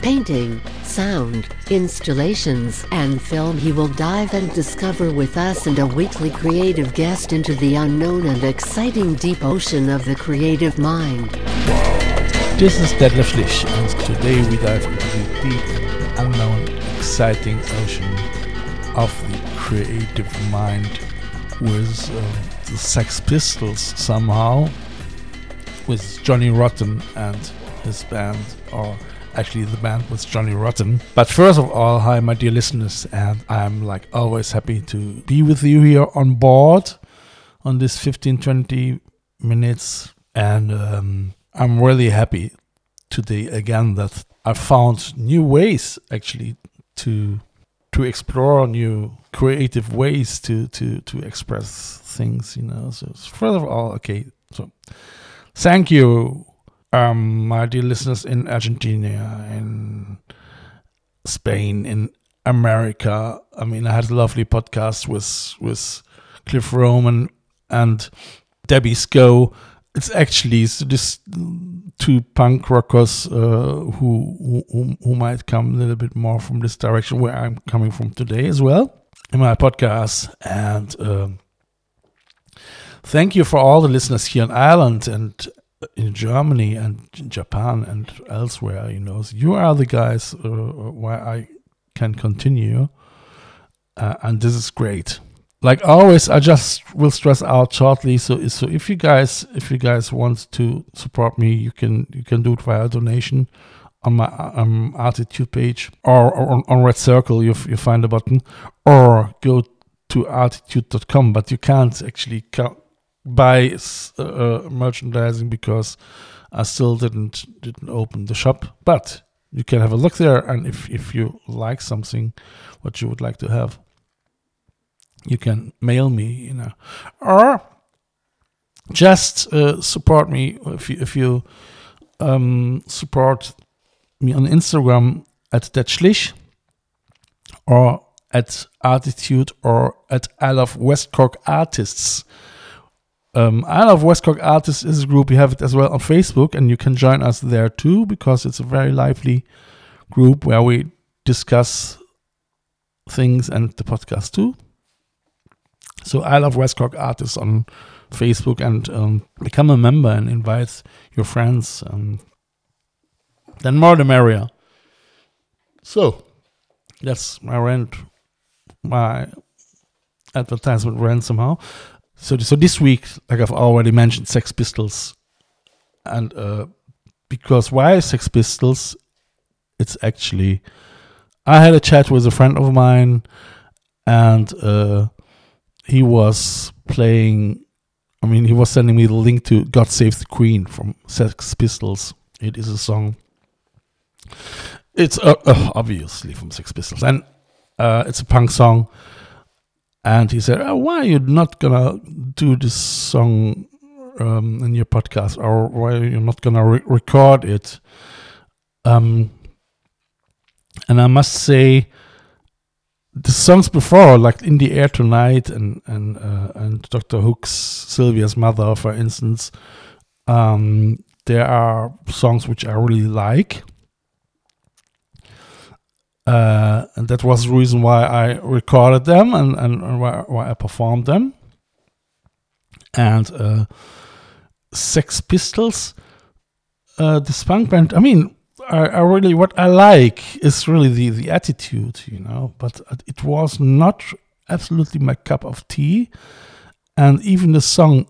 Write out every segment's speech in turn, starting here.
painting, sound, installations, and film, he will dive and discover with us and a weekly creative guest into the unknown and exciting deep ocean of the creative mind. This is Detlef Schlick, and today we dive into the deep, unknown, exciting ocean of the creative mind with the Sex Pistols somehow. With Johnny Rotten and his band, or actually the band with Johnny Rotten. But first of all, hi my dear listeners, and I'm like always happy to be with you here on board on this 15-20 minutes, and I'm really happy today again that I found new ways actually to explore new creative ways to express things, you know. So first of all, okay, so thank you, my dear listeners in Argentina, in Spain, in America. I mean, I had a lovely podcast with Cliff Roman and Debbie Sko. It's actually just two punk rockers who might come a little bit more from this direction where I'm coming from today as well in my podcast. And thank you for all the listeners here in Ireland and in Germany and Japan and elsewhere. You know, so you are the guys why I can continue, and this is great. Like always, I just will stress out shortly. So if you guys want to support me, you can do it via donation on my Artitude page or on Red Circle. You find a button, or go to artitude.com, but you can't actually buy merchandising because I still didn't open the shop, but you can have a look there, and if you like something what you would like to have, you can mail me, you know, or just support me if you support me on Instagram at Detlef or at Artitude or at I Love West Cork Artists. I Love West Cork Artists is a group. You have it as well on Facebook, and you can join us there too, because it's a very lively group where we discuss things and the podcast too. So I Love West Cork Artists on Facebook, and become a member and invite your friends. Then more the merrier. So that's my rant, my advertisement rant somehow. So this week, like I've already mentioned, Sex Pistols, and because why Sex Pistols? It's actually, I had a chat with a friend of mine, and he was playing. I mean, he was sending me the link to "God Save the Queen" from Sex Pistols. It is a song. It's obviously from Sex Pistols, and it's a punk song. And he said, "Why are you not gonna do this song in your podcast, or why are you not gonna record it?" And I must say, the songs before, like "In the Air Tonight" and Dr. Hook's "Sylvia's Mother," for instance, there are songs which I really like. And that was the reason why I recorded them and why I performed them. And Sex Pistols, this punk band, I mean, I really, what I like is really the attitude, you know, but it was not absolutely my cup of tea. And even the song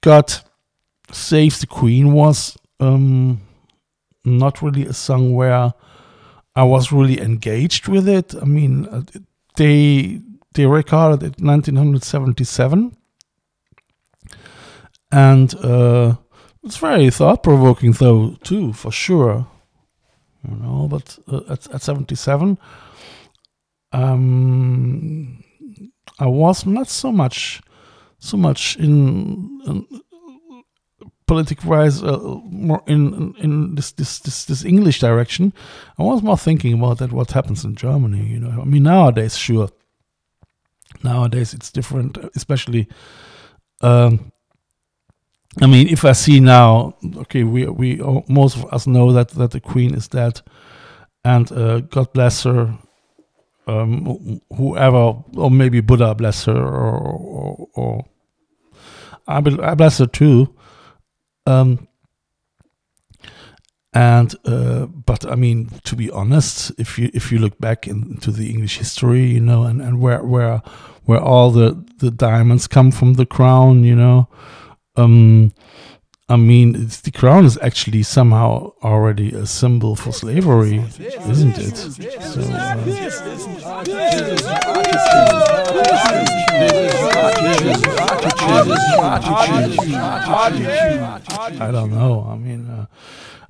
God Save the Queen was not really a song where I was really engaged with it. I mean, they recorded it in 1977, and it's very thought-provoking, though, too, for sure. you know, but at 77, I was not so much in politic wise, more in this English direction. I was more thinking about that what happens in Germany. You know, I mean, nowadays, sure, nowadays it's different, especially. I mean, if I see now, okay, we most of us know that the Queen is dead, and God bless her, whoever, or maybe Buddha bless her, or I bless her too. But I mean, to be honest, if you look back into the English history, you know, and where all the diamonds come from the crown, you know. I mean, the crown is actually somehow already a symbol for slavery, isn't it? So, I don't know.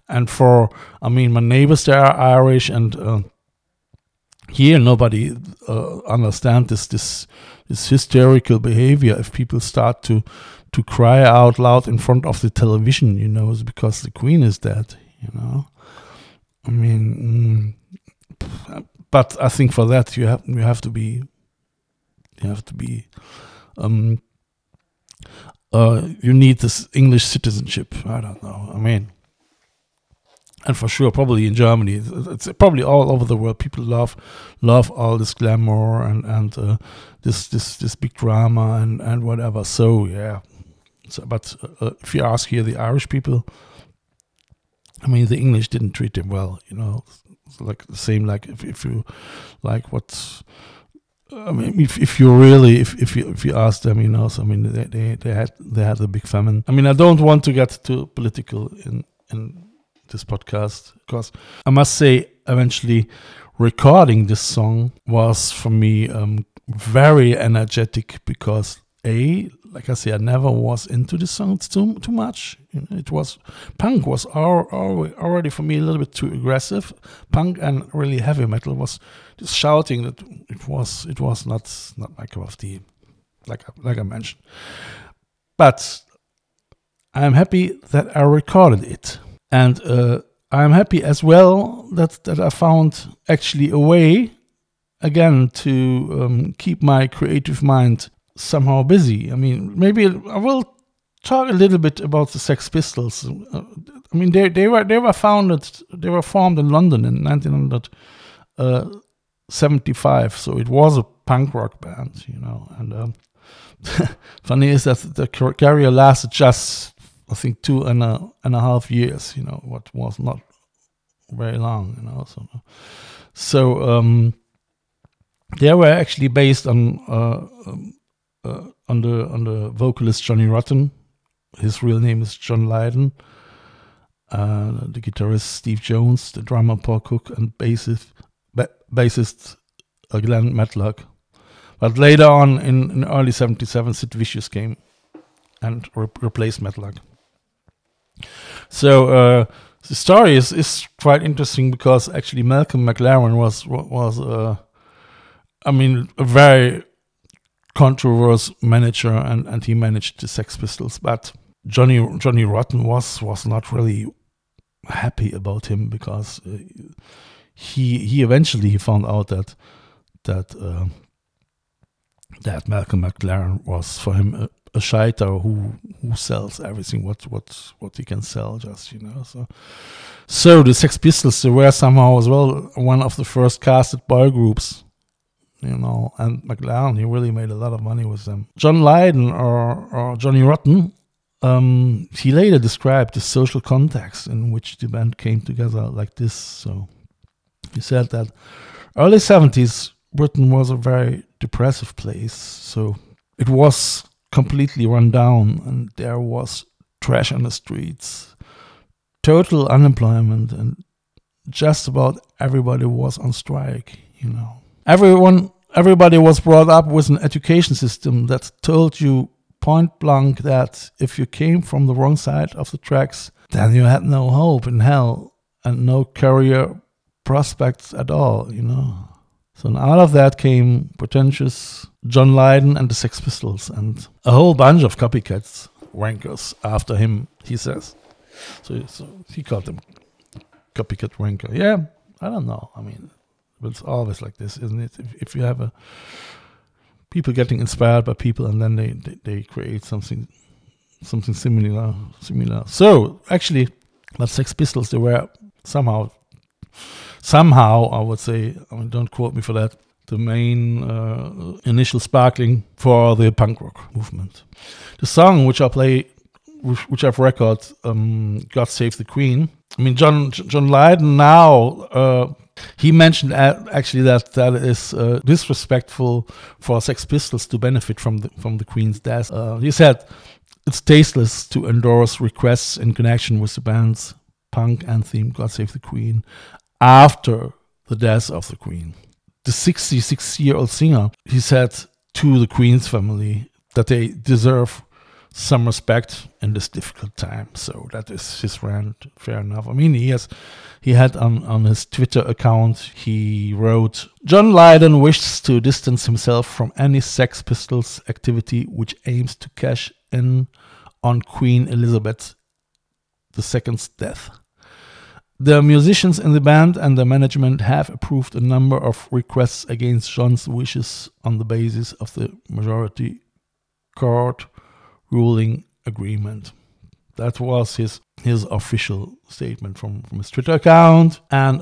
I mean, my neighbors, they are Irish, and here nobody understands this hysterical behavior. If people start to cry out loud in front of the television, you know, is because the Queen is dead, you know. I mean, but I think for that you have to be you need this English citizenship. I don't know. I mean, and for sure, probably in Germany, it's probably all over the world. People love all this glamour and this big drama and whatever. So yeah. So, but if you ask here the Irish people, I mean, the English didn't treat them well, you know. It's like the same, like if you like what, I mean, if you really if you ask them, you know. So I mean, they had a big famine. I mean, I don't want to get too political in this podcast, because I must say, eventually recording this song was for me very energetic, because like I say, I never was into the songs too much. You know, it was punk was already for me a little bit too aggressive. Punk and really heavy metal was just shouting. That it was not my cup of tea, like I mentioned. But I'm happy that I recorded it, and I'm happy as well that I found actually a way again to keep my creative mind somehow busy. I mean, maybe I will talk a little bit about the Sex Pistols. I mean, they were formed in London in 1975, so it was a punk rock band, you know. And funny is that the career lasted just, I think, 2.5 years. You know, what was not very long, you know. So they were actually based on the vocalist Johnny Rotten. His real name is John Lydon. The guitarist Steve Jones, the drummer Paul Cook, and bassist Glenn Matlock. But later on, in early '77, Sid Vicious came and replaced Matlock. So the story is quite interesting, because actually Malcolm McLaren was a very controversial manager, and he managed the Sex Pistols. But Johnny Rotten was not really happy about him, because he eventually found out that Malcolm McLaren was for him a scheiter who sells everything what he can sell, just, you know. So the Sex Pistols, they were somehow as well one of the first casted boy groups, you know. And McLaren, he really made a lot of money with them. John Lydon or Johnny Rotten, he later described the social context in which the band came together like this. So he said that early 70s Britain was a very depressive place, so it was completely run down, and there was trash on the streets, total unemployment, and just about everybody was on strike, you know. Everybody was brought up with an education system that told you point blank that if you came from the wrong side of the tracks, then you had no hope in hell and no career prospects at all, you know. So out of that came Portentous, John Lydon, and the Sex Pistols, and a whole bunch of copycats, wankers, after him, he says. So he called them copycat wanker. Yeah, I don't know. I mean, it's always like this, isn't it? If you have people getting inspired by people, and then they create something similar. So actually, but Sex Pistols, they were somehow I would say, I mean, don't quote me for that, the main initial sparkling for the punk rock movement. The song which I play, which I've recorded, God Save the Queen. I mean, John Lydon now, he mentioned actually that is disrespectful for Sex Pistols to benefit from the Queen's death. He said, it's tasteless to endorse requests in connection with the band's punk anthem, God Save the Queen, after the death of the Queen. The 66-year-old singer, he said to the Queen's family that they deserve some respect in this difficult time. So that is his rant. Fair enough. I mean, he had on his Twitter account, he wrote, John Lydon wishes to distance himself from any Sex Pistols activity which aims to cash in on Queen Elizabeth II's death. The musicians in the band and the management have approved a number of requests against John's wishes on the basis of the majority court ruling agreement. That was his official statement from his Twitter account. And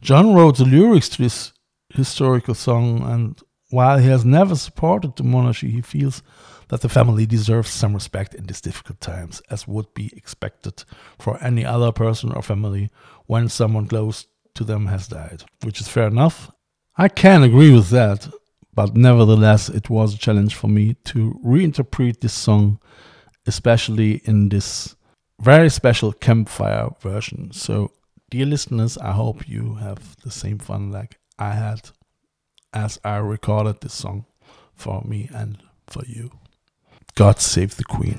John wrote the lyrics to this historical song, and while he has never supported the monarchy, he feels that the family deserves some respect in these difficult times, as would be expected for any other person or family when someone close to them has died. Which is fair enough. I can agree with that, but nevertheless, it was a challenge for me to reinterpret this song, especially in this very special campfire version. So, dear listeners, I hope you have the same fun like I had as I recorded this song for me and for you. God Save the Queen.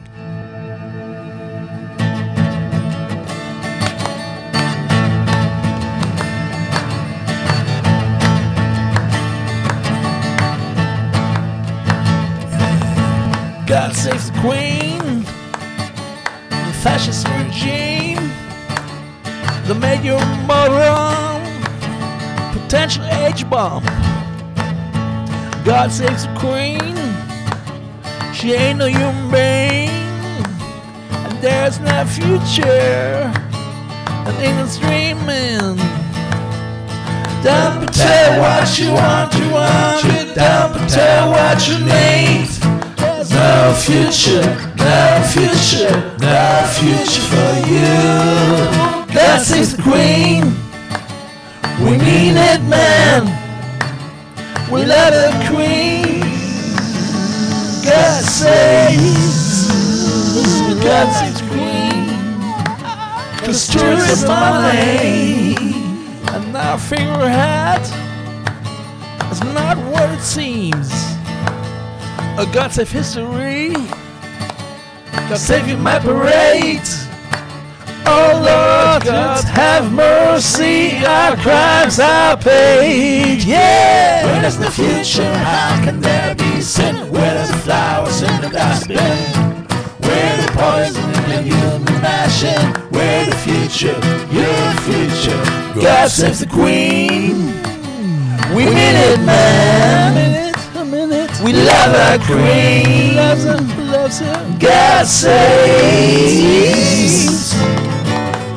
God save the Queen, the fascist regime, they made your moron, potential H-bomb. God save the Queen. She ain't no human being, and there's no future, and England's dreaming. Don't pretend what you want, don't pretend what you need. There's no future for you. God save the Queen, we mean it, man. We love the Queen. God saves the Queen. Cause tourists money and our figurehead is not what it seems. Oh, God save history. God save you, my parade. Oh Lord, God have mercy. Our crimes are paid. Yeah. Where is the future? How can there be sin? Where there's flowers in the dustbin? Where the poison and human passion? Where the future? Your future. God saves the Queen. We mean it, man. We love our Queen. God saves.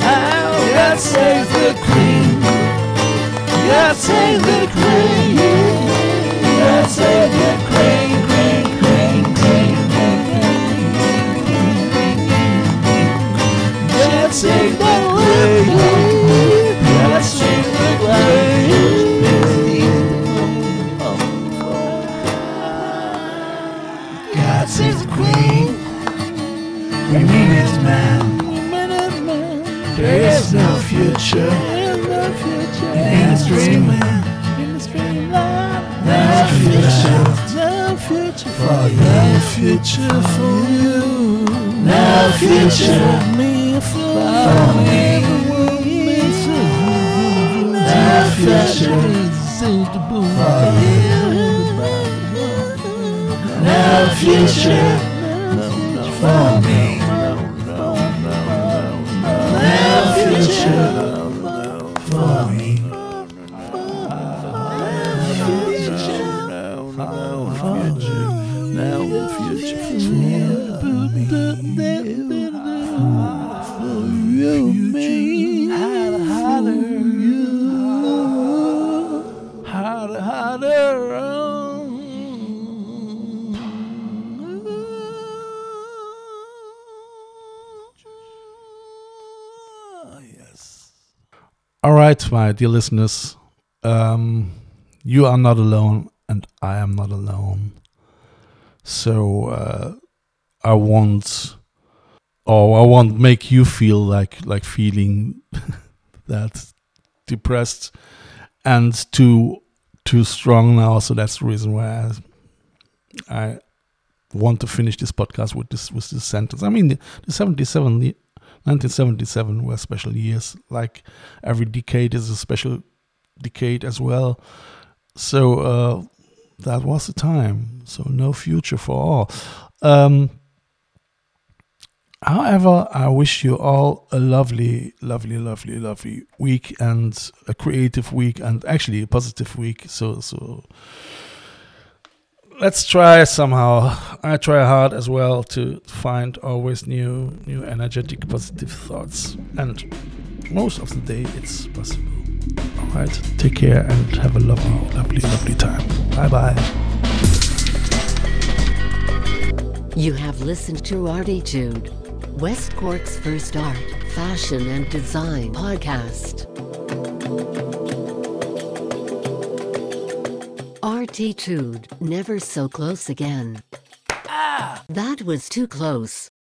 Oh, God save the Queen. God save the Queen. God save the Queen. Save the Queen. God save the Queen. God save the Queen. We mean it, man. There is no future. In a dream, no future for you. No future for you. No future for me. From everyone, me too. confession is suitable for you. No future for me. No future for me. All right, my dear listeners, you are not alone, and I am not alone. So I won't make you feel like feeling that depressed and too strong now. So that's the reason why I want to finish this podcast with this sentence. I mean, the 1977 were special years. Like every decade is a special decade as well. So that was the time. So no future for all. However, I wish you all a lovely, lovely, lovely, lovely week and a creative week and actually a positive week. So let's try somehow. I try hard as well to find always new energetic, positive thoughts. And most of the day it's possible. All right, take care and have a lovely, lovely, lovely time. Bye-bye. You have listened to Artitude, West Cork's first art, fashion and design podcast. Artitude, never so close again. Ah! That was too close.